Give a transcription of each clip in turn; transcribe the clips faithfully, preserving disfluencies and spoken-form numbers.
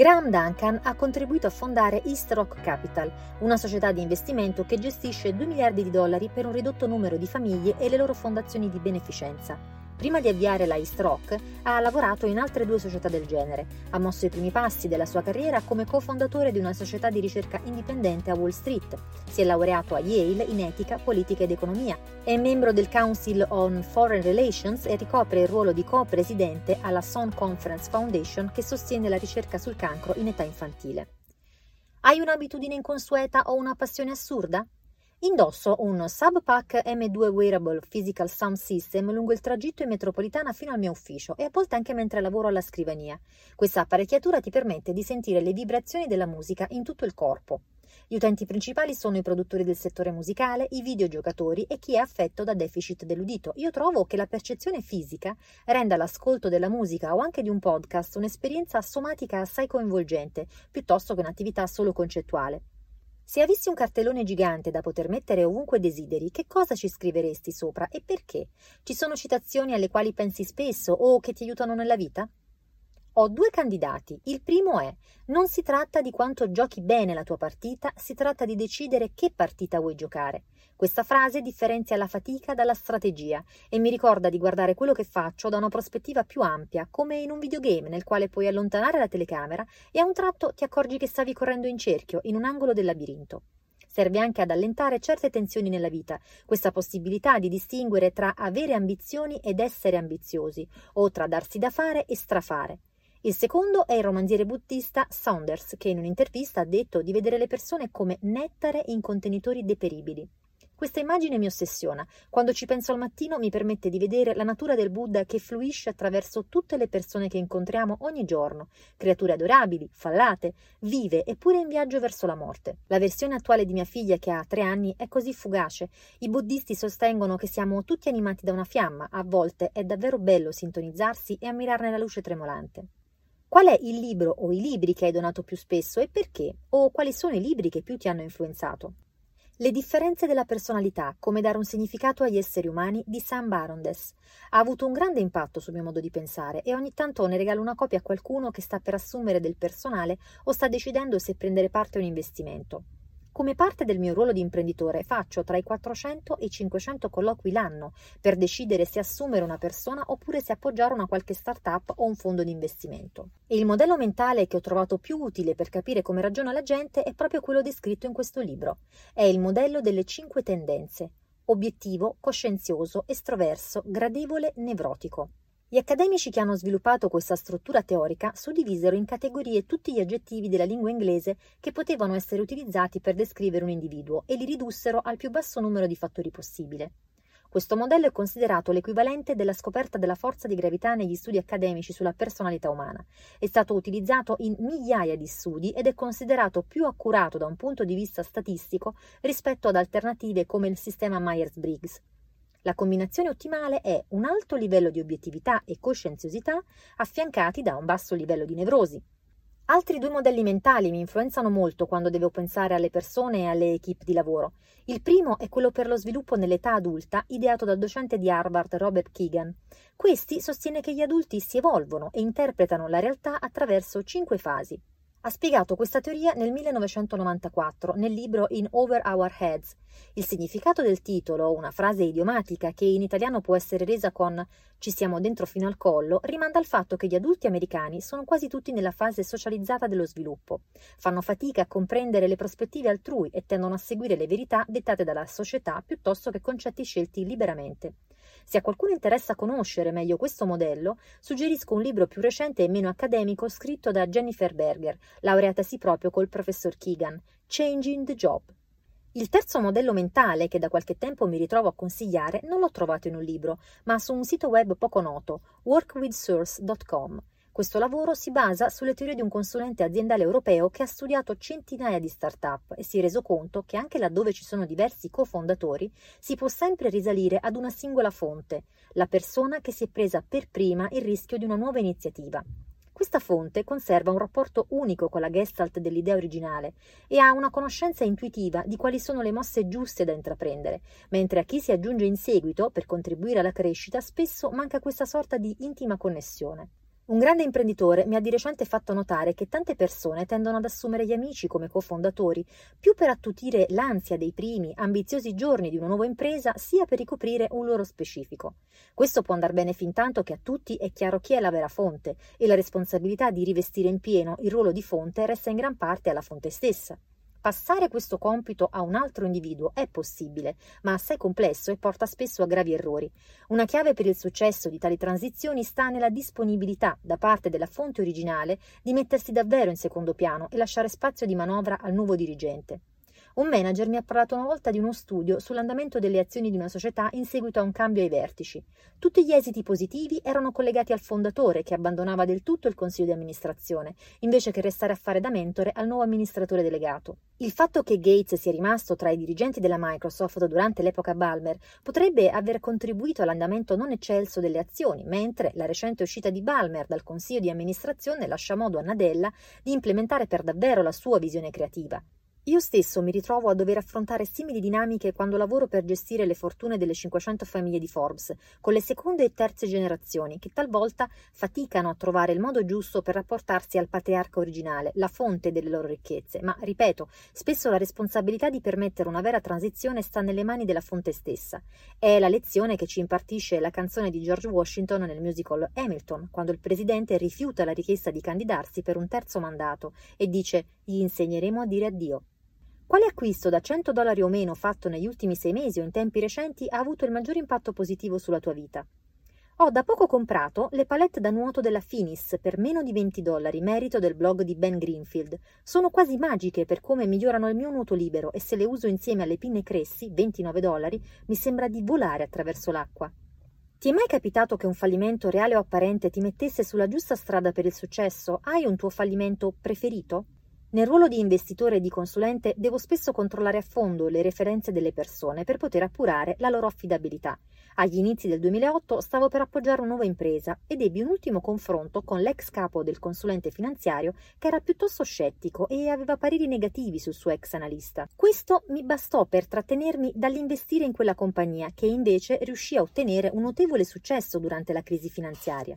Graham Duncan ha contribuito a fondare East Rock Capital, una società di investimento che gestisce due miliardi di dollari per un ridotto numero di famiglie e le loro fondazioni di beneficenza. Prima di avviare la East Rock, ha lavorato in altre due società del genere. Ha mosso i primi passi della sua carriera come cofondatore di una società di ricerca indipendente a Wall Street. Si è laureato a Yale in etica, politica ed economia. È membro del Council on Foreign Relations e ricopre il ruolo di co-presidente alla Sun Conference Foundation, che sostiene la ricerca sul cancro in età infantile. Hai un'abitudine inconsueta o una passione assurda? Indosso un SubPac M due Wearable Physical Sound System lungo il tragitto in metropolitana fino al mio ufficio e a volte anche mentre lavoro alla scrivania. Questa apparecchiatura ti permette di sentire le vibrazioni della musica in tutto il corpo. Gli utenti principali sono i produttori del settore musicale, i videogiocatori e chi è affetto da deficit dell'udito. Io trovo che la percezione fisica renda l'ascolto della musica o anche di un podcast un'esperienza somatica assai coinvolgente, piuttosto che un'attività solo concettuale. Se avessi un cartellone gigante da poter mettere ovunque desideri, che cosa ci scriveresti sopra e perché? Ci sono citazioni alle quali pensi spesso o che ti aiutano nella vita? Ho due candidati. Il primo è: non si tratta di quanto giochi bene la tua partita, si tratta di decidere che partita vuoi giocare. Questa frase differenzia la fatica dalla strategia e mi ricorda di guardare quello che faccio da una prospettiva più ampia, come in un videogame nel quale puoi allontanare la telecamera e a un tratto ti accorgi che stavi correndo in cerchio in un angolo del labirinto. Serve anche ad allentare certe tensioni nella vita, questa possibilità di distinguere tra avere ambizioni ed essere ambiziosi, o tra darsi da fare e strafare. Il secondo è il romanziere buddista Saunders, che in un'intervista ha detto di vedere le persone come nettare in contenitori deperibili. Questa immagine mi ossessiona. Quando ci penso al mattino mi permette di vedere la natura del Buddha che fluisce attraverso tutte le persone che incontriamo ogni giorno, creature adorabili, fallate, vive eppure in viaggio verso la morte. La versione attuale di mia figlia, che ha tre anni, è così fugace. I buddisti sostengono che siamo tutti animati da una fiamma. A volte è davvero bello sintonizzarsi e ammirarne la luce tremolante. Qual è il libro o i libri che hai donato più spesso e perché? O quali sono i libri che più ti hanno influenzato? Le differenze della personalità, come dare un significato agli esseri umani, di Sam Barondes. Ha avuto un grande impatto sul mio modo di pensare e ogni tanto ne regalo una copia a qualcuno che sta per assumere del personale o sta decidendo se prendere parte a un investimento. Come parte del mio ruolo di imprenditore faccio tra i quattrocento e i cinquecento colloqui l'anno per decidere se assumere una persona oppure se appoggiare una qualche startup o un fondo di investimento. E il modello mentale che ho trovato più utile per capire come ragiona la gente è proprio quello descritto in questo libro. È il modello delle cinque tendenze: obiettivo, coscienzioso, estroverso, gradevole, nevrotico. Gli accademici che hanno sviluppato questa struttura teorica suddivisero in categorie tutti gli aggettivi della lingua inglese che potevano essere utilizzati per descrivere un individuo e li ridussero al più basso numero di fattori possibile. Questo modello è considerato l'equivalente della scoperta della forza di gravità negli studi accademici sulla personalità umana. È stato utilizzato in migliaia di studi ed è considerato più accurato da un punto di vista statistico rispetto ad alternative come il sistema Myers-Briggs. La combinazione ottimale è un alto livello di obiettività e coscienziosità affiancati da un basso livello di nevrosi. Altri due modelli mentali mi influenzano molto quando devo pensare alle persone e alle equip di lavoro. Il primo è quello per lo sviluppo nell'età adulta, ideato dal docente di Harvard Robert Kegan. Questi sostiene che gli adulti si evolvono e interpretano la realtà attraverso cinque fasi. Ha spiegato questa teoria nel millenovecentonovantaquattro nel libro In Over Our Heads. Il significato del titolo, una frase idiomatica che in italiano può essere resa con "ci siamo dentro fino al collo", rimanda al fatto che gli adulti americani sono quasi tutti nella fase socializzata dello sviluppo. Fanno fatica a comprendere le prospettive altrui e tendono a seguire le verità dettate dalla società piuttosto che concetti scelti liberamente. Se a qualcuno interessa conoscere meglio questo modello, suggerisco un libro più recente e meno accademico scritto da Jennifer Berger, laureatasi proprio col professor Kegan, Changing the Job. Il terzo modello mentale che da qualche tempo mi ritrovo a consigliare non l'ho trovato in un libro, ma su un sito web poco noto, work with source dot com. Questo lavoro si basa sulle teorie di un consulente aziendale europeo che ha studiato centinaia di start-up e si è reso conto che anche laddove ci sono diversi cofondatori si può sempre risalire ad una singola fonte, la persona che si è presa per prima il rischio di una nuova iniziativa. Questa fonte conserva un rapporto unico con la gestalt dell'idea originale e ha una conoscenza intuitiva di quali sono le mosse giuste da intraprendere, mentre a chi si aggiunge in seguito per contribuire alla crescita spesso manca questa sorta di intima connessione. Un grande imprenditore mi ha di recente fatto notare che tante persone tendono ad assumere gli amici come cofondatori, più per attutire l'ansia dei primi, ambiziosi giorni di una nuova impresa, sia per ricoprire un loro specifico. Questo può andar bene fintanto che a tutti è chiaro chi è la vera fonte, e la responsabilità di rivestire in pieno il ruolo di fonte resta in gran parte alla fonte stessa. Passare questo compito a un altro individuo è possibile, ma assai complesso e porta spesso a gravi errori. Una chiave per il successo di tali transizioni sta nella disponibilità, da parte della fonte originale, di mettersi davvero in secondo piano e lasciare spazio di manovra al nuovo dirigente. Un manager mi ha parlato una volta di uno studio sull'andamento delle azioni di una società in seguito a un cambio ai vertici. Tutti gli esiti positivi erano collegati al fondatore, che abbandonava del tutto il consiglio di amministrazione, invece che restare a fare da mentore al nuovo amministratore delegato. Il fatto che Gates sia rimasto tra i dirigenti della Microsoft durante l'epoca Ballmer potrebbe aver contribuito all'andamento non eccelso delle azioni, mentre la recente uscita di Ballmer dal consiglio di amministrazione lascia modo a Nadella di implementare per davvero la sua visione creativa. Io stesso mi ritrovo a dover affrontare simili dinamiche quando lavoro per gestire le fortune delle cinquecento famiglie di Forbes, con le seconde e terze generazioni, che talvolta faticano a trovare il modo giusto per rapportarsi al patriarca originale, la fonte delle loro ricchezze. Ma, ripeto, spesso la responsabilità di permettere una vera transizione sta nelle mani della fonte stessa. È la lezione che ci impartisce la canzone di George Washington nel musical Hamilton, quando il presidente rifiuta la richiesta di candidarsi per un terzo mandato e dice: «Gli insegneremo a dire addio». Quale acquisto da cento dollari o meno fatto negli ultimi sei mesi o in tempi recenti ha avuto il maggior impatto positivo sulla tua vita? Ho da poco comprato le palette da nuoto della Finis per meno di venti dollari, merito del blog di Ben Greenfield. Sono quasi magiche per come migliorano il mio nuoto libero, e se le uso insieme alle pinne Cressi, ventinove dollari, mi sembra di volare attraverso l'acqua. Ti è mai capitato che un fallimento reale o apparente ti mettesse sulla giusta strada per il successo? Hai un tuo fallimento preferito? Nel ruolo di investitore e di consulente devo spesso controllare a fondo le referenze delle persone per poter appurare la loro affidabilità. Agli inizi del duemilaotto stavo per appoggiare una nuova impresa ed ebbi un ultimo confronto con l'ex capo del consulente finanziario, che era piuttosto scettico e aveva pareri negativi sul suo ex analista. Questo mi bastò per trattenermi dall'investire in quella compagnia, che invece riuscì a ottenere un notevole successo durante la crisi finanziaria.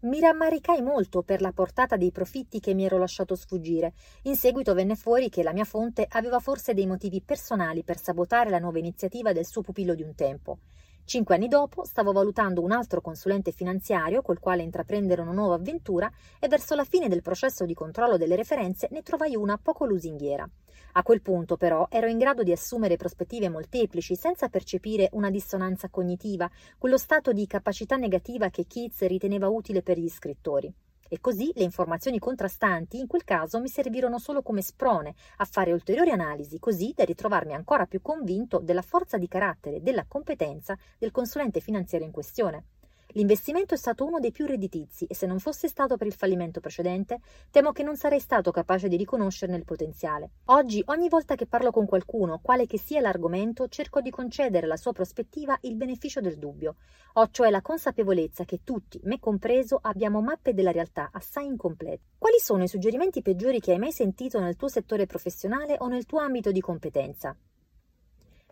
Mi rammaricai molto per la portata dei profitti che mi ero lasciato sfuggire. In seguito venne fuori che la mia fonte aveva forse dei motivi personali per sabotare la nuova iniziativa del suo pupillo di un tempo. Cinque anni dopo stavo valutando un altro consulente finanziario col quale intraprendere una nuova avventura, e verso la fine del processo di controllo delle referenze ne trovai una poco lusinghiera. A quel punto, però, ero in grado di assumere prospettive molteplici senza percepire una dissonanza cognitiva, quello stato di capacità negativa che Keats riteneva utile per gli scrittori. E così le informazioni contrastanti in quel caso mi servirono solo come sprone a fare ulteriori analisi, così da ritrovarmi ancora più convinto della forza di carattere e della competenza del consulente finanziario in questione. L'investimento è stato uno dei più redditizi, e se non fosse stato per il fallimento precedente, temo che non sarei stato capace di riconoscerne il potenziale. Oggi, ogni volta che parlo con qualcuno, quale che sia l'argomento, cerco di concedere alla sua prospettiva il beneficio del dubbio. Ho cioè la consapevolezza che tutti, me compreso, abbiamo mappe della realtà assai incomplete. Quali sono i suggerimenti peggiori che hai mai sentito nel tuo settore professionale o nel tuo ambito di competenza?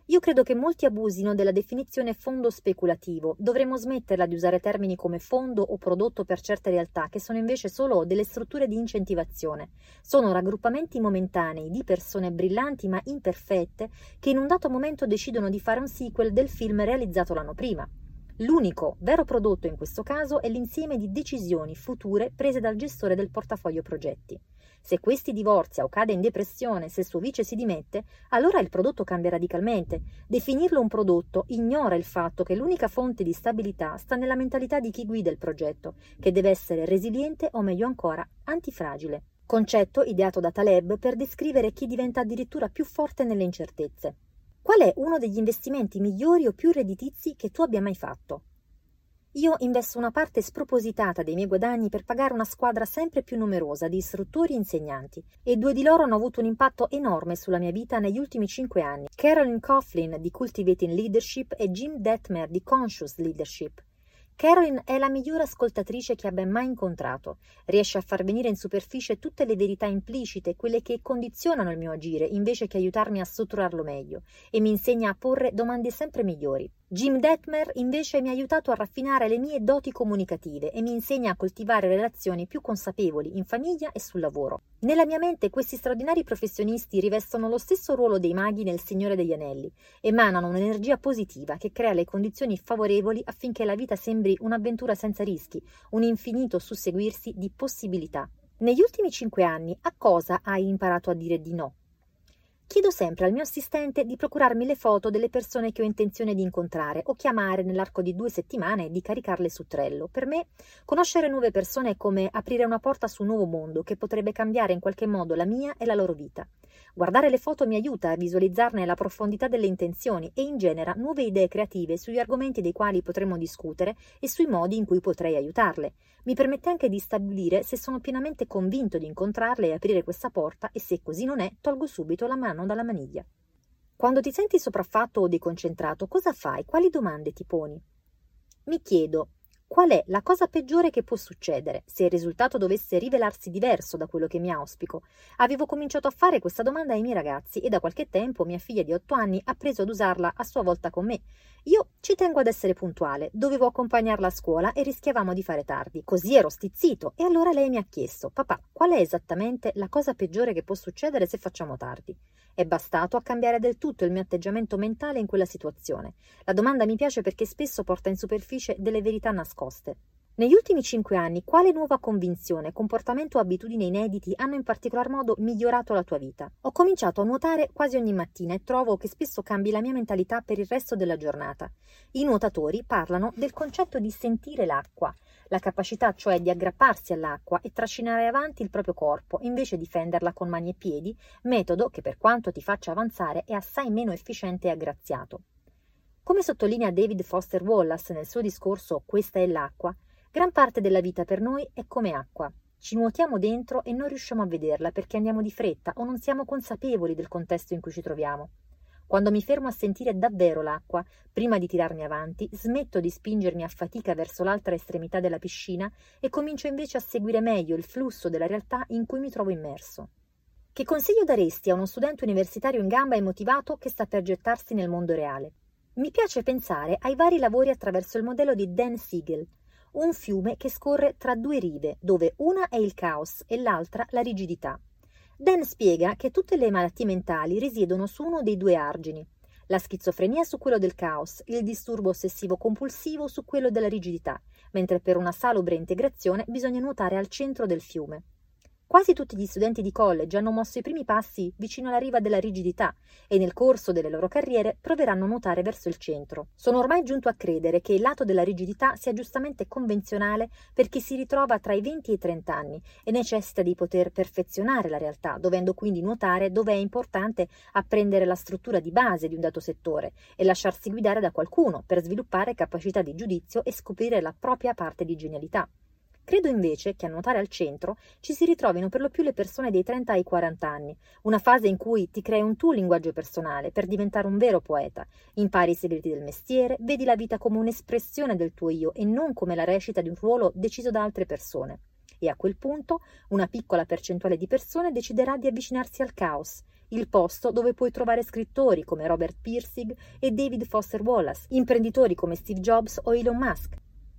Io credo che molti abusino della definizione fondo speculativo. Dovremmo smetterla di usare termini come fondo o prodotto per certe realtà, che sono invece solo delle strutture di incentivazione. Sono raggruppamenti momentanei di persone brillanti ma imperfette, che in un dato momento decidono di fare un sequel del film realizzato l'anno prima. L'unico vero prodotto in questo caso è l'insieme di decisioni future prese dal gestore del portafoglio progetti. Se questi divorzia o cade in depressione, se il suo vice si dimette, allora il prodotto cambia radicalmente. Definirlo un prodotto ignora il fatto che l'unica fonte di stabilità sta nella mentalità di chi guida il progetto, che deve essere resiliente o, meglio ancora, antifragile. Concetto ideato da Taleb per descrivere chi diventa addirittura più forte nelle incertezze. Qual è uno degli investimenti migliori o più redditizi che tu abbia mai fatto? Io investo una parte spropositata dei miei guadagni per pagare una squadra sempre più numerosa di istruttori e insegnanti, e due di loro hanno avuto un impatto enorme sulla mia vita negli ultimi cinque anni: Carolyn Coughlin di Cultivating Leadership e Jim Detmer di Conscious Leadership. Carolyn è la migliore ascoltatrice che abbia mai incontrato. Riesce a far venire in superficie tutte le verità implicite, quelle che condizionano il mio agire, invece che aiutarmi a strutturarlo meglio, e mi insegna a porre domande sempre migliori. Jim Detmer invece mi ha aiutato a raffinare le mie doti comunicative e mi insegna a coltivare relazioni più consapevoli in famiglia e sul lavoro. Nella mia mente questi straordinari professionisti rivestono lo stesso ruolo dei maghi nel Signore degli Anelli, emanano un'energia positiva che crea le condizioni favorevoli affinché la vita sembri un'avventura senza rischi, un infinito susseguirsi di possibilità. Negli ultimi cinque anni a cosa hai imparato a dire di no? Chiedo sempre al mio assistente di procurarmi le foto delle persone che ho intenzione di incontrare o chiamare nell'arco di due settimane e di caricarle su Trello. Per me, conoscere nuove persone è come aprire una porta su un nuovo mondo che potrebbe cambiare in qualche modo la mia e la loro vita. Guardare le foto mi aiuta a visualizzarne la profondità delle intenzioni e ingenera nuove idee creative sugli argomenti dei quali potremo discutere e sui modi in cui potrei aiutarle. Mi permette anche di stabilire se sono pienamente convinto di incontrarle e aprire questa porta e se così non è, tolgo subito la mano dalla maniglia. Quando ti senti sopraffatto o deconcentrato, cosa fai? Quali domande ti poni? Mi chiedo, qual è la cosa peggiore che può succedere se il risultato dovesse rivelarsi diverso da quello che mi auspico? Avevo cominciato a fare questa domanda ai miei ragazzi e da qualche tempo mia figlia di otto anni ha preso ad usarla a sua volta con me. Io ci tengo ad essere puntuale, dovevo accompagnarla a scuola e rischiavamo di fare tardi, così ero stizzito e allora lei mi ha chiesto: papà, qual è esattamente la cosa peggiore che può succedere se facciamo tardi? È bastato a cambiare del tutto il mio atteggiamento mentale in quella situazione. La domanda mi piace perché spesso porta in superficie delle verità nascoste. Negli ultimi cinque anni, quale nuova convinzione, comportamento o abitudine inediti hanno in particolar modo migliorato la tua vita? Ho cominciato a nuotare quasi ogni mattina e trovo che spesso cambi la mia mentalità per il resto della giornata. I nuotatori parlano del concetto di sentire l'acqua, la capacità cioè di aggrapparsi all'acqua e trascinare avanti il proprio corpo invece di fenderla con mani e piedi, metodo che per quanto ti faccia avanzare è assai meno efficiente e aggraziato. Come sottolinea David Foster Wallace nel suo discorso Questa è l'acqua, gran parte della vita per noi è come acqua. Ci nuotiamo dentro e non riusciamo a vederla perché andiamo di fretta o non siamo consapevoli del contesto in cui ci troviamo. Quando mi fermo a sentire davvero l'acqua, prima di tirarmi avanti, smetto di spingermi a fatica verso l'altra estremità della piscina e comincio invece a seguire meglio il flusso della realtà in cui mi trovo immerso. Che consiglio daresti a uno studente universitario in gamba e motivato che sta per gettarsi nel mondo reale? Mi piace pensare ai vari lavori attraverso il modello di Dan Siegel, un fiume che scorre tra due rive, dove una è il caos e l'altra la rigidità. Dan spiega che tutte le malattie mentali risiedono su uno dei due argini, la schizofrenia su quello del caos, il disturbo ossessivo-compulsivo su quello della rigidità, mentre per una salubre integrazione bisogna nuotare al centro del fiume. Quasi tutti gli studenti di college hanno mosso i primi passi vicino alla riva della rigidità e nel corso delle loro carriere proveranno a nuotare verso il centro. Sono ormai giunto a credere che il lato della rigidità sia giustamente convenzionale per chi si ritrova tra i venti e i trenta anni e necessita di poter perfezionare la realtà, dovendo quindi nuotare dove è importante apprendere la struttura di base di un dato settore e lasciarsi guidare da qualcuno per sviluppare capacità di giudizio e scoprire la propria parte di genialità. Credo invece che a nuotare al centro ci si ritrovino per lo più le persone dai trenta ai quaranta anni, una fase in cui ti crei un tuo linguaggio personale per diventare un vero poeta, impari i segreti del mestiere, vedi la vita come un'espressione del tuo io e non come la recita di un ruolo deciso da altre persone. E a quel punto una piccola percentuale di persone deciderà di avvicinarsi al caos, il posto dove puoi trovare scrittori come Robert Pirsig e David Foster Wallace, imprenditori come Steve Jobs o Elon Musk.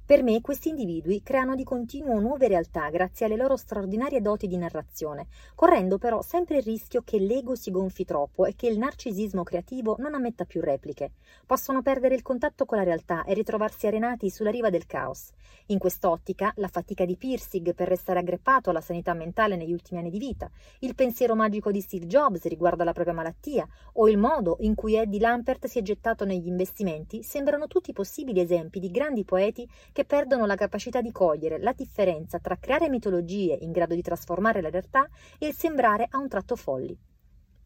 Per me questi individui creano di continuo nuove realtà grazie alle loro straordinarie doti di narrazione, correndo però sempre il rischio che l'ego si gonfi troppo e che il narcisismo creativo non ammetta più repliche. Possono perdere il contatto con la realtà e ritrovarsi arenati sulla riva del caos. In quest'ottica, la fatica di Pirsig per restare aggrappato alla sanità mentale negli ultimi anni di vita, il pensiero magico di Steve Jobs riguardo alla propria malattia o il modo in cui Eddie Lampert si è gettato negli investimenti sembrano tutti possibili esempi di grandi poeti che perdono la capacità di cogliere la differenza tra creare mitologie in grado di trasformare la realtà e il sembrare a un tratto folli.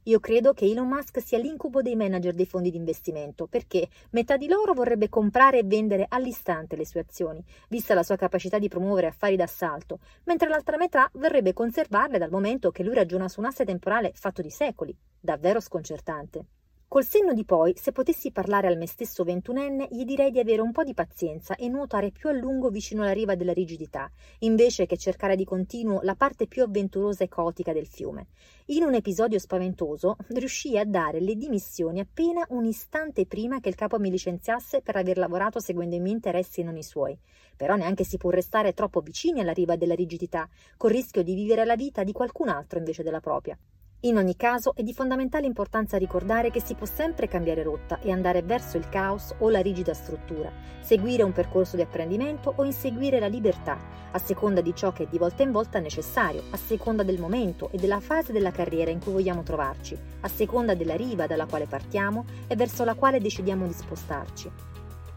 Io credo che Elon Musk sia l'incubo dei manager dei fondi di investimento, perché metà di loro vorrebbe comprare e vendere all'istante le sue azioni, vista la sua capacità di promuovere affari d'assalto, mentre l'altra metà vorrebbe conservarle dal momento che lui ragiona su un asse temporale fatto di secoli. Davvero sconcertante. Col senno di poi, se potessi parlare al me stesso ventunenne, gli direi di avere un po' di pazienza e nuotare più a lungo vicino alla riva della rigidità, invece che cercare di continuo la parte più avventurosa e caotica del fiume. In un episodio spaventoso, riuscii a dare le dimissioni appena un istante prima che il capo mi licenziasse per aver lavorato seguendo i miei interessi e non i suoi. Però neanche si può restare troppo vicini alla riva della rigidità, col rischio di vivere la vita di qualcun altro invece della propria. In ogni caso, è di fondamentale importanza ricordare che si può sempre cambiare rotta e andare verso il caos o la rigida struttura, seguire un percorso di apprendimento o inseguire la libertà, a seconda di ciò che è di volta in volta necessario, a seconda del momento e della fase della carriera in cui vogliamo trovarci, a seconda della riva dalla quale partiamo e verso la quale decidiamo di spostarci.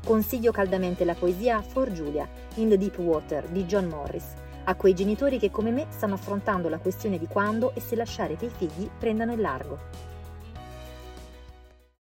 Consiglio caldamente la poesia For Julia, In the Deep Water di John Morris, a quei genitori che come me stanno affrontando la questione di quando e se lasciare che i figli prendano il largo.